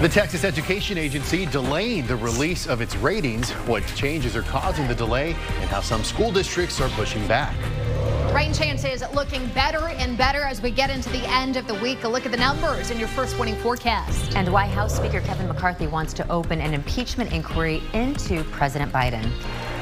The Texas Education Agency delaying the release of its ratings. What changes are causing the delay and how some school districts are pushing back. Rain chances looking better and better as we get into the end of the week. A look at the numbers in your first morning forecast. And why House Speaker Kevin McCarthy wants to open an impeachment inquiry into President Biden.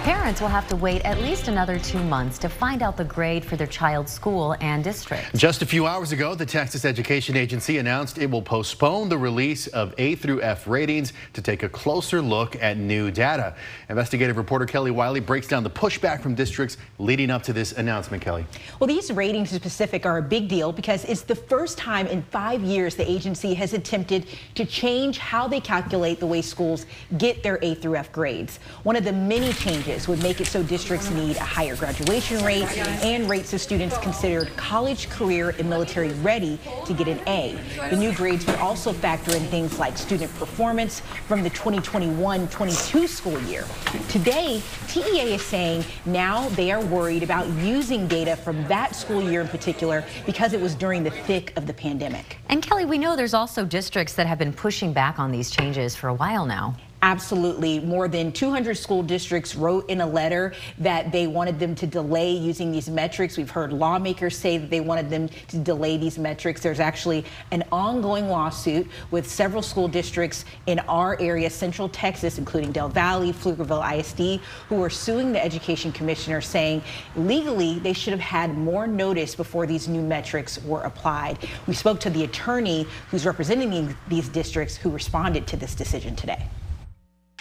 Parents will have to wait at least another 2 months to find out the grade for their child's school and district. Just a few hours ago, the Texas Education Agency announced it will postpone the release of A through F ratings to take a closer look at new data. Investigative reporter Kelly Wiley breaks down the pushback from districts leading up to this announcement, Kelly. Well, these ratings in specific are a big deal because it's the first time in 5 years the agency has attempted to change how they calculate the way schools get their A through F grades. One of the many changes would make it so districts need a higher graduation rate and rates of students considered college, career, and military ready to get an A. The new grades would also factor in things like student performance from the 2021-22 school year. Today, TEA is saying now they are worried about using data from that school year in particular because it was during the thick of the pandemic. And Kelly, we know there's also districts that have been pushing back on these changes for a while now. Absolutely. More than 200 school districts wrote in a letter that they wanted them to delay using these metrics. We've heard lawmakers say that they wanted them to delay these metrics. There's actually an ongoing lawsuit with several school districts in our area, Central Texas, including Del Valley, Pflugerville ISD, who are suing the education commissioner, saying legally they should have had more notice before these new metrics were applied. We spoke to the attorney who's representing these districts who responded to this decision today.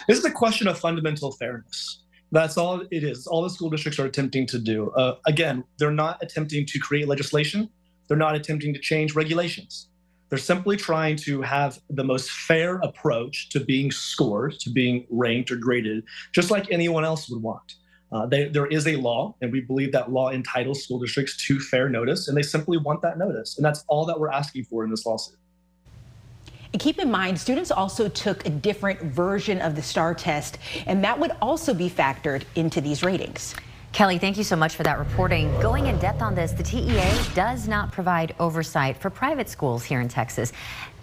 This is a question of fundamental fairness. That's all it is. All the school districts are attempting to do. Again, they're not attempting to create legislation. They're not attempting to change regulations. They're simply trying to have the most fair approach to being scored, to being ranked or graded, just like anyone else would want. There is a law, and we believe that law entitles school districts to fair notice, and they simply want that notice. And that's all that we're asking for in this lawsuit. And keep in mind, students also took a different version of the STAR test, and that would also be factored into these ratings. Kelly, thank you so much for that reporting. Going in depth on this, the TEA does not provide oversight for private schools here in Texas.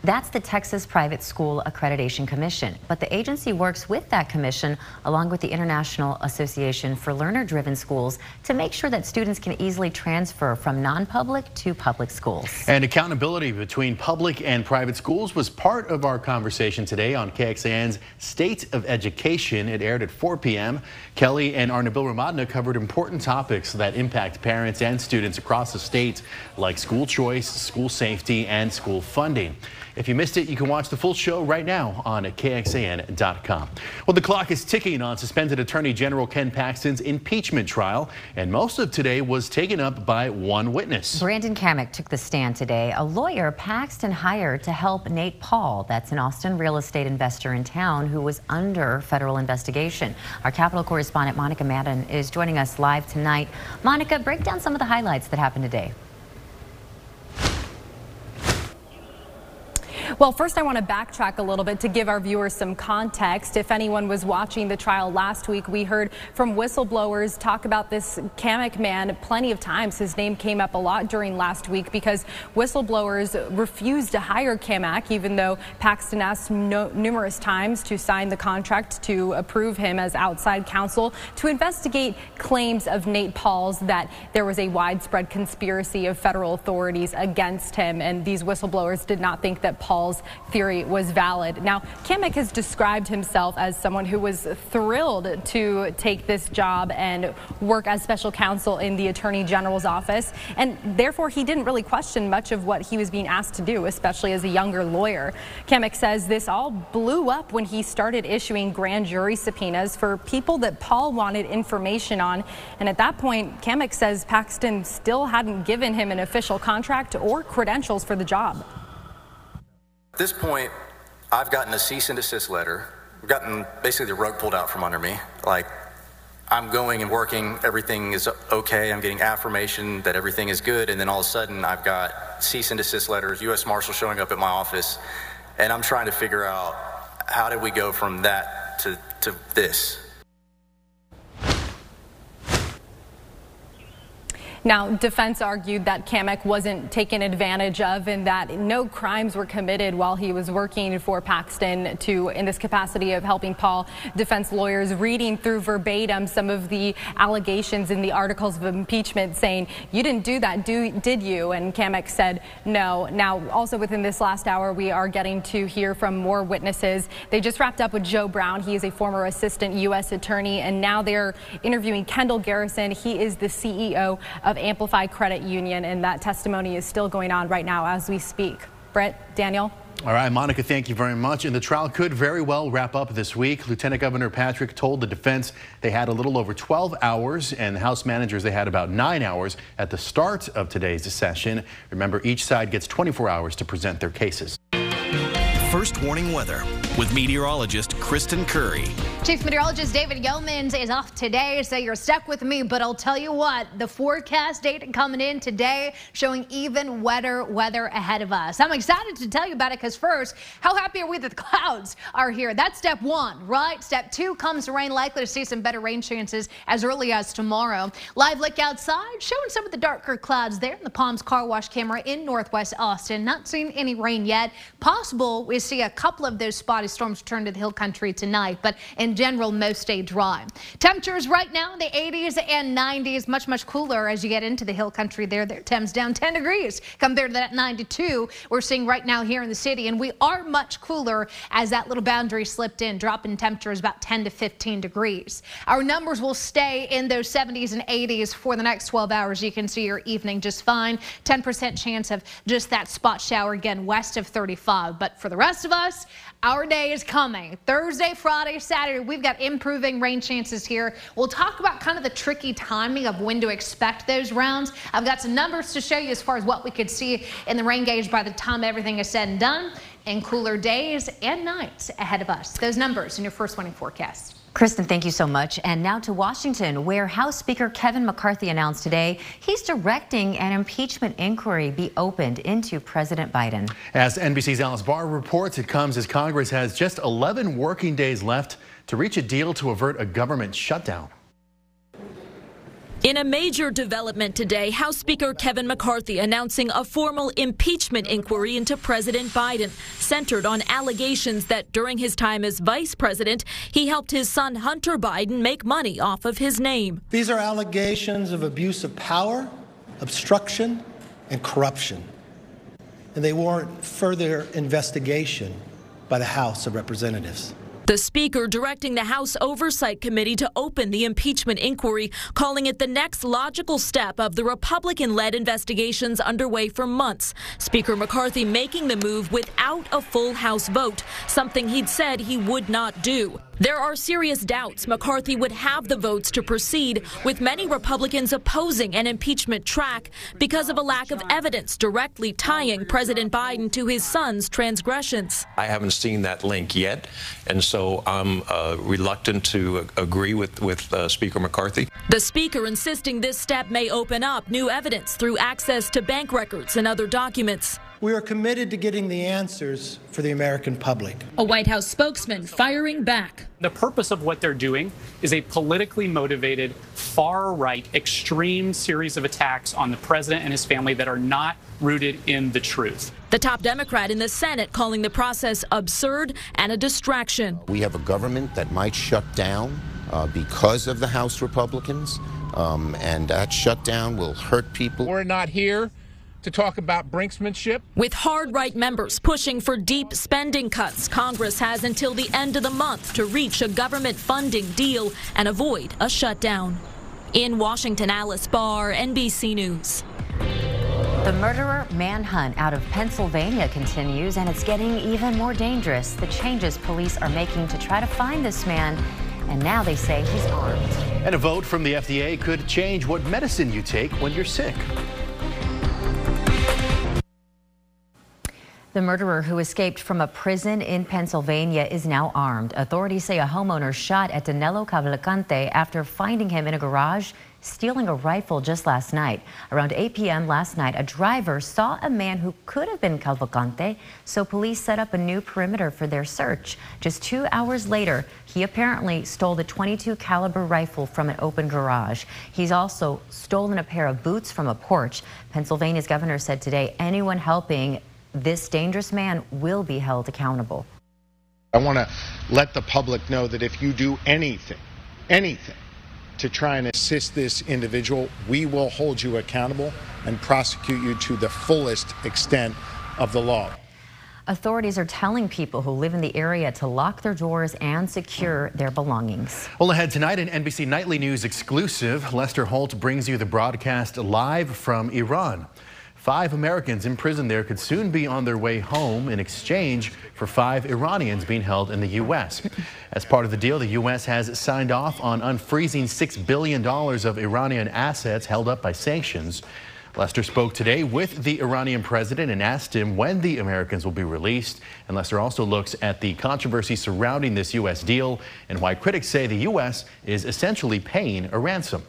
That's the Texas Private School Accreditation Commission. But the agency works with that commission, along with the International Association for Learner Driven Schools, to make sure that students can easily transfer from non-public to public schools. And accountability between public and private schools was part of our conversation today on KXAN's State of Education. It aired at 4 p.m. Kelly and our Nabil Ramadna covered important topics that impact parents and students across the state, like school choice, school safety, and school funding. If you missed it, you can watch the full show right now on KXAN.com. Well, the clock is ticking on suspended Attorney General Ken Paxton's impeachment trial, and most of today was taken up by one witness. Brandon Cammack took the stand today, a lawyer Paxton hired to help Nate Paul. That's an Austin real estate investor in town who was under federal investigation. Our Capitol correspondent Monica Madden is joining us live tonight. Monica, break down some of the highlights that happened today. Well, first I want to backtrack a little bit to give our viewers some context. If anyone was watching the trial last week, we heard from whistleblowers talk about this Cammack man plenty of times. His name came up a lot during last week because whistleblowers refused to hire Cammack, even though Paxton asked numerous times to sign the contract to approve him as outside counsel to investigate claims of Nate Paul's that there was a widespread conspiracy of federal authorities against him, and these whistleblowers did not think that Paul theory was valid. Now, Cammack has described himself as someone who was thrilled to take this job and work as special counsel in the Attorney General's office, and therefore he didn't really question much of what he was being asked to do, especially as a younger lawyer. Cammack says this all blew up when he started issuing grand jury subpoenas for people that Paul wanted information on, and at that point, Cammack says Paxton still hadn't given him an official contract or credentials for the job. At this point, I've gotten a cease and desist letter. I've gotten basically the rug pulled out from under me. Like, I'm going and working, everything is okay, I'm getting affirmation that everything is good, and then all of a sudden I've got cease and desist letters, U.S. Marshal showing up at my office, and I'm trying to figure out how did we go from that to this. Now, defense argued that Cammack wasn't taken advantage of and that no crimes were committed while he was working for Paxton to, in this capacity of helping Paul. Defense lawyers reading through verbatim some of the allegations in the articles of impeachment saying, you didn't do that, did you? And Cammack said no. Now, also within this last hour, we are getting to hear from more witnesses. They just wrapped up with Joe Brown. He is a former assistant U.S. attorney, and now they're interviewing Kendall Garrison. He is the CEO of Amplify Credit Union, and that testimony is still going on right now as we speak. Brent, Daniel. All right, Monica, thank you very much. And the trial could very well wrap up this week. Lieutenant Governor Patrick told the defense they had a little over 12 hours and the House managers they had about 9 hours at the start of today's session. Remember, each side gets 24 hours to present their cases. First Warning Weather with meteorologist Kristen Curry. Chief Meteorologist David Yeomans is off today, so you're stuck with me, but I'll tell you what, the forecast data coming in today showing even wetter weather ahead of us. I'm excited to tell you about it because first, how happy are we that the clouds are here? That's step one, right? Step two comes rain, likely to see some better rain chances as early as tomorrow. Live look outside showing some of the darker clouds there in the Palms Car Wash camera in Northwest Austin. Not seeing any rain yet. Possible we see a couple of those spotty storms return to the hill country tonight, but in general, most stay dry. Temperatures right now in the 80s and 90s, much cooler as you get into the hill country there. Their temps down 10 degrees compared to that 92 we're seeing right now here in the city, and we are much cooler as that little boundary slipped in, dropping temperatures about 10 to 15 degrees. Our numbers will stay in those 70s and 80s for the next 12 hours. You can see your evening just fine. 10% chance of just that spot shower again west of 35, but for the rest of us, our day is coming. Thursday, Friday, Saturday, we've got improving rain chances here. We'll talk about kind of the tricky timing of when to expect those rounds. I've got some numbers to show you as far as what we could see in the rain gauge by the time everything is said and done, and cooler days and nights ahead of us. Those numbers in your First Warning forecast. Kristen, thank you so much. And now to Washington, where House Speaker Kevin McCarthy announced today he's directing an impeachment inquiry be opened into President Biden. As NBC's Alice Barr reports, it comes as Congress has just 11 working days left to reach a deal to avert a government shutdown. In a major development today, House Speaker Kevin McCarthy announcing a formal impeachment inquiry into President Biden, centered on allegations that during his time as vice president, he helped his son Hunter Biden make money off of his name. These are allegations of abuse of power, obstruction, and corruption. And they warrant further investigation by the House of Representatives. The Speaker directing the House Oversight Committee to open the impeachment inquiry, calling it the next logical step of the Republican-led investigations underway for months. Speaker McCarthy making the move without a full House vote, something he'd said he would not do. There are serious doubts McCarthy would have the votes to proceed, with many Republicans opposing an impeachment track because of a lack of evidence directly tying President Biden to his son's transgressions. I haven't seen that link yet, and so I'm reluctant to agree with Speaker McCarthy. The Speaker insisting this step may open up new evidence through access to bank records and other documents. We are committed to getting the answers for the American public. A White House spokesman firing back. The purpose of what they're doing is a politically motivated, far-right, extreme series of attacks on the president and his family that are not rooted in the truth. The top Democrat in the Senate calling the process absurd and a distraction. We have a government that might shut down because of the House Republicans, and that shutdown will hurt people. We're not here to talk about brinksmanship. With hard right members pushing for deep spending cuts, Congress has until the end of the month to reach a government funding deal and avoid a shutdown. In Washington, Alice Barr, NBC News. The murderer manhunt out of Pennsylvania continues, and it's getting even more dangerous. The changes police are making to try to find this man, and now they say he's armed. And a vote from the FDA could change what medicine you take when you're sick. The murderer who escaped from a prison in Pennsylvania is now armed. Authorities say a homeowner shot at Danilo Cavalcante after finding him in a garage stealing a rifle just last night. Around 8 p.m. last night, a driver saw a man who could have been Cavalcante, so police set up a new perimeter for their search. Just 2 hours later, he apparently stole the .22 caliber rifle from an open garage. He's also stolen a pair of boots from a porch. Pennsylvania's governor said today, anyone helping this dangerous man will be held accountable. I want to let the public know that if you do anything to try and assist this individual, we will hold you accountable and prosecute you to the fullest extent of the law. Authorities are telling people who live in the area to lock their doors and secure their belongings. Well, ahead tonight, an NBC Nightly News exclusive. Lester Holt brings you the broadcast live from Iran. 5 Americans imprisoned there could soon be on their way home in exchange for 5 Iranians being held in the U.S. As part of the deal, the U.S. has signed off on unfreezing $6 billion of Iranian assets held up by sanctions. Lester spoke today with the Iranian president and asked him when the Americans will be released. And Lester also looks at the controversy surrounding this U.S. deal and why critics say the U.S. is essentially paying a ransom.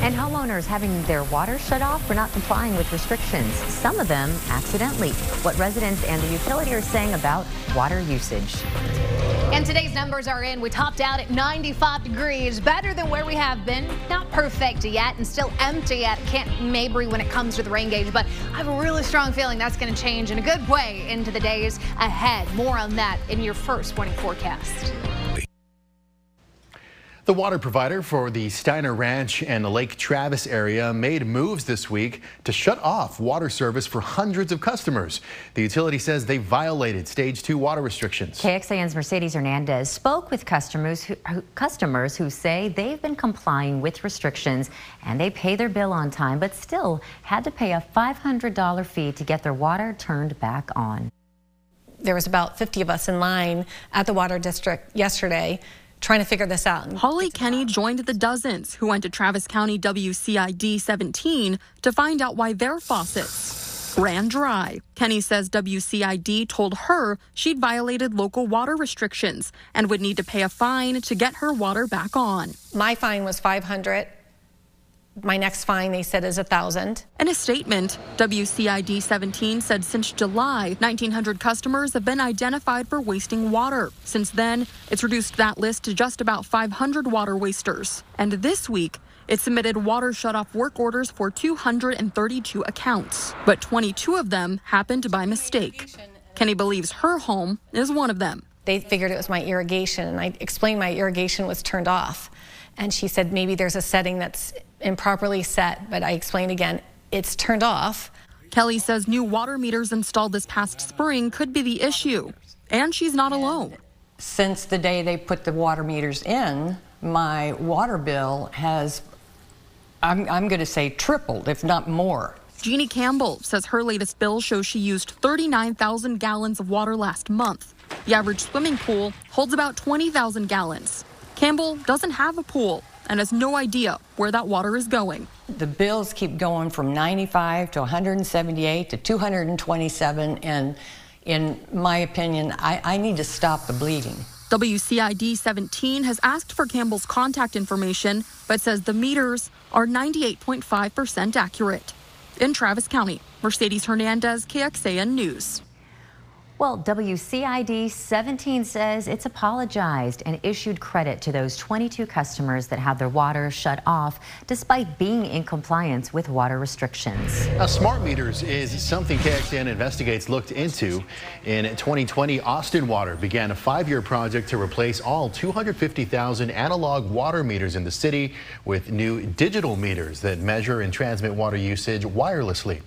And homeowners having their water shut off for not complying with restrictions, some of them accidentally. What residents and the utility are saying about water usage. And today's numbers are in. We topped out at 95 degrees, better than where we have been. Not perfect yet and still empty yet. Can't Mabry when it comes to the rain gauge, but I have a really strong feeling that's going to change in a good way into the days ahead. More on that in your first morning forecast. The water provider for the Steiner Ranch and the Lake Travis area made moves this week to shut off water service for hundreds of customers. The utility says they violated Stage 2 water restrictions. KXAN's Mercedes Hernandez spoke with customers who say they've been complying with restrictions and they pay their bill on time, but still had to pay a $500 fee to get their water turned back on. There was about 50 of us in line at the water district yesterday, trying to figure this out. Holly Kenny joined the dozens who went to Travis County WCID 17 to find out why their faucets ran dry. Kenny says WCID told her she'd violated local water restrictions and would need to pay a fine to get her water back on. My fine was $500. My next fine, they said, is $1,000. In a statement, WCID 17 said since July, 1,900 customers have been identified for wasting water. Since then, it's reduced that list to just about 500 water wasters. And this week, it submitted water shutoff work orders for 232 accounts. But 22 of them happened by mistake. Kenny believes her home is one of them. They figured it was my irrigation, and I explained my irrigation was turned off. And she said maybe there's a setting that's improperly set, but I explained again, it's turned off. Kelly says new water meters installed this past spring could be the issue, and she's not alone. Since the day they put the water meters in, my water bill has, I'm going to say, tripled, if not more. Jeannie Campbell says her latest bill shows she used 39,000 gallons of water last month. The average swimming pool holds about 20,000 gallons. Campbell doesn't have a pool and has no idea where that water is going. The bills keep going from 95 to 178 to 227, and in my opinion, I need to stop the bleeding. WCID 17 has asked for Campbell's contact information, but says the meters are 98.5% accurate. In Travis County, Mercedes Hernandez, KXAN News. Well, WCID 17 says it's apologized and issued credit to those 22 customers that had their water shut off despite being in compliance with water restrictions. Now, smart meters is something KXAN Investigates looked into. In 2020, Austin Water began a 5-year project to replace all 250,000 analog water meters in the city with new digital meters that measure and transmit water usage wirelessly.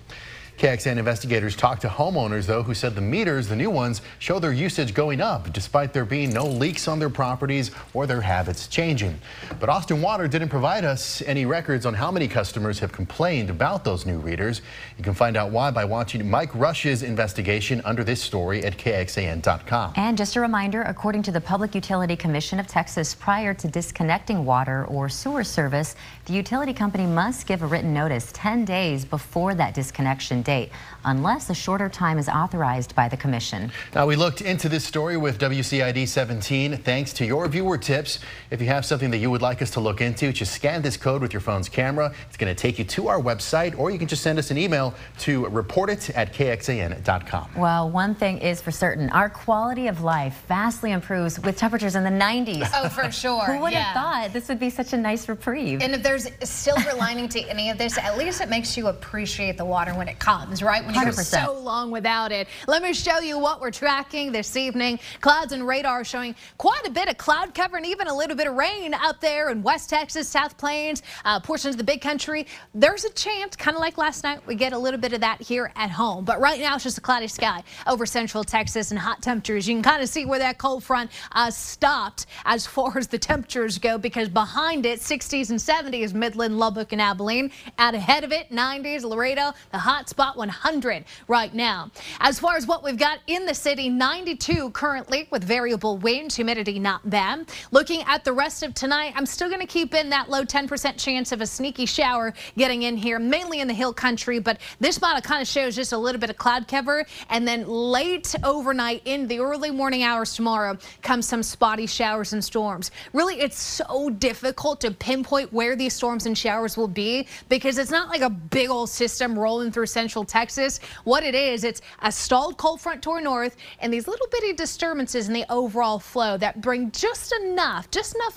KXAN investigators talked to homeowners, though, who said the meters, the new ones, show their usage going up despite there being no leaks on their properties or their habits changing. But Austin Water didn't provide us any records on how many customers have complained about those new readers. You can find out why by watching Mike Rush's investigation under this story at KXAN.com. And just a reminder, according to the Public Utility Commission of Texas, prior to disconnecting water or sewer service, the utility company must give a written notice 10 days before that disconnection and date, unless a shorter time is authorized by the commission. Now, we looked into this story with WCID 17 thanks to your viewer tips. If you have something that you would like us to look into, just scan this code with your phone's camera. It's going to take you to our website, or you can just send us an email to reportit@kxan.com. Well, one thing is for certain, our quality of life vastly improves with temperatures in the 90s. Oh, for sure. Who would have thought this would be such a nice reprieve? And if there's a silver lining to any of this, at least it makes you appreciate the water when it comes, right? When you're so long without it. Let me show you what we're tracking this evening. Clouds and radar showing quite a bit of cloud cover and even a little bit of rain up there in West Texas, South Plains, portions of the Big Country. There's a chance, kind of like last night, we get a little bit of that here at home. But right now, it's just a cloudy sky over Central Texas and hot temperatures. You can kind of see where that cold front stopped as far as the temperatures go, because behind it, 60s and 70s, Midland, Lubbock, and Abilene. Out ahead of it, 90s, Laredo, the hot spot, 100 right now. As far as what we've got in the city, 92 currently with variable winds, humidity not bad. Looking at the rest of tonight, I'm still going to keep in that low 10% chance of a sneaky shower getting in here, mainly in the hill country, but this model kind of shows just a little bit of cloud cover, and then late overnight in the early morning hours tomorrow comes some spotty showers and storms. Really, it's so difficult to pinpoint where these storms and showers will be, because it's not like a big old system rolling through Central Texas. What it is, it's a stalled cold front toward north and these little bitty disturbances in the overall flow that bring just enough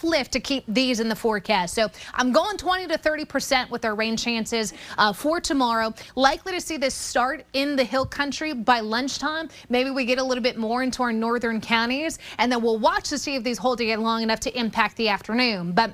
lift to keep these in the forecast. So I'm going 20 to 30% with our rain chances for tomorrow. Likely to see this start in the hill country by lunchtime. Maybe we get a little bit more into our northern counties, and then we'll watch to see if these hold together long enough to impact the afternoon. But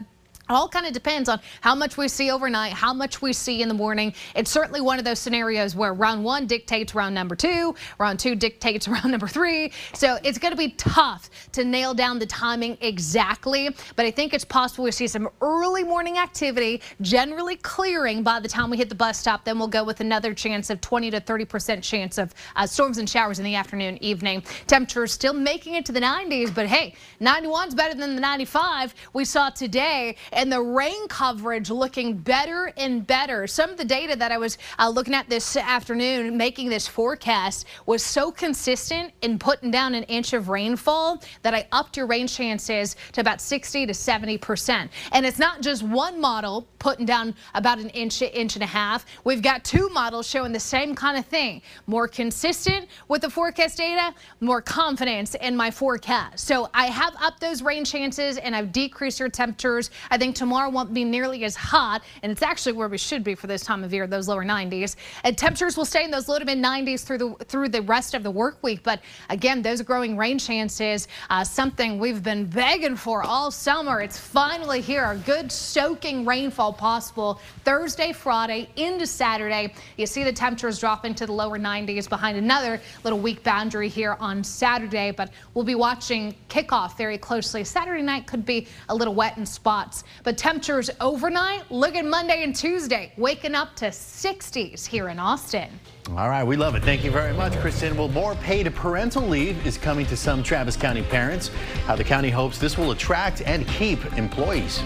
it all kind of depends on how much we see overnight, how much we see in the morning. It's certainly one of those scenarios where round one dictates round number two, round two dictates round number three. So it's going to be tough to nail down the timing exactly, but I think it's possible we see some early morning activity, generally clearing by the time we hit the bus stop. Then we'll go with another chance of 20 to 30% chance of storms and showers in the afternoon, evening. Temperatures still making it to the 90s, but hey, 91's better than the 95 we saw today. And the rain coverage looking better and better. Some of the data that I was looking at this afternoon making this forecast was so consistent in putting down an inch of rainfall that I upped your rain chances to about 60 to 70%. And it's not just one model putting down about an inch, inch and a half. We've got two models showing the same kind of thing. More consistent with the forecast data, more confidence in my forecast. So I have upped those rain chances and I've decreased your temperatures. I think tomorrow won't be nearly as hot, and it's actually where we should be for this time of year, those lower 90s. And temperatures will stay in those low to mid 90s through the rest of the work week. But again, those growing rain chances, something we've been begging for all summer. It's finally here. A good soaking rainfall possible Thursday, Friday into Saturday. You see the temperatures drop into the lower 90s behind another little weak boundary here on Saturday. But we'll be watching kickoff very closely. Saturday night could be a little wet in spots. But temperatures overnight, look at Monday and Tuesday, waking up to 60s here in Austin. All right, we love it. Thank you very much, Kristen. Well, more paid parental leave is coming to some Travis County parents. How the county hopes this will attract and keep employees.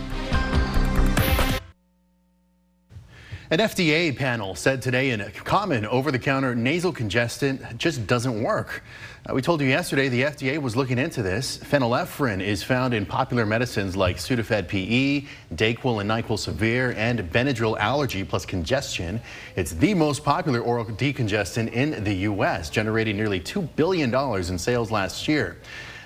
An FDA panel said today a common over-the-counter nasal congestant just doesn't work. We told you yesterday the FDA was looking into this. Phenylephrine is found in popular medicines like Sudafed PE, Dayquil and Nyquil Severe, and Benadryl allergy plus congestion. It's the most popular oral decongestant in the U.S., generating nearly $2 billion in sales last year.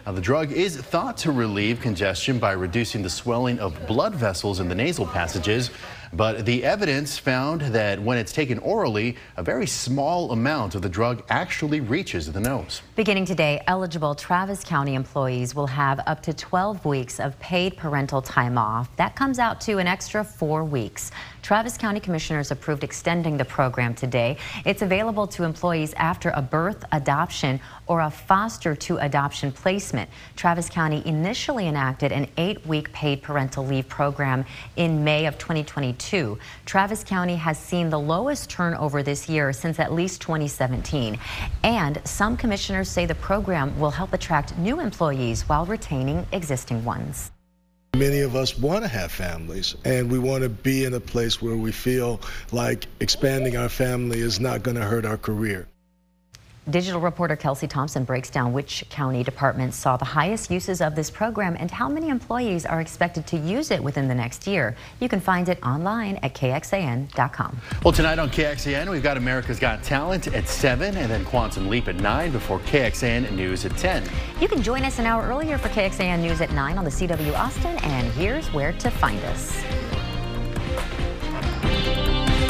Now, the drug is thought to relieve congestion by reducing the swelling of blood vessels in the nasal passages, but the evidence found that when it's taken orally, a very small amount of the drug actually reaches the nose. Beginning today, eligible Travis County employees will have up to 12 weeks of paid parental time off. That comes out to an extra 4 weeks. Travis County commissioners approved extending the program today. It's available to employees after a birth, adoption, or a foster to adoption placement. Travis County initially enacted an 8-week paid parental leave program in May of 2022. Travis County has seen the lowest turnover this year since at least 2017. And some commissioners say the program will help attract new employees while retaining existing ones. Many of us want to have families, and we want to be in a place where we feel like expanding our family is not going to hurt our career. Digital reporter Kelsey Thompson breaks down which county departments saw the highest uses of this program and how many employees are expected to use it within the next year. You can find it online at KXAN.com. Well, tonight on KXAN, we've got America's Got Talent at 7 and then Quantum Leap at 9 before KXAN News at 10. You can join us an hour earlier for KXAN News at 9 on the CW Austin, and here's where to find us.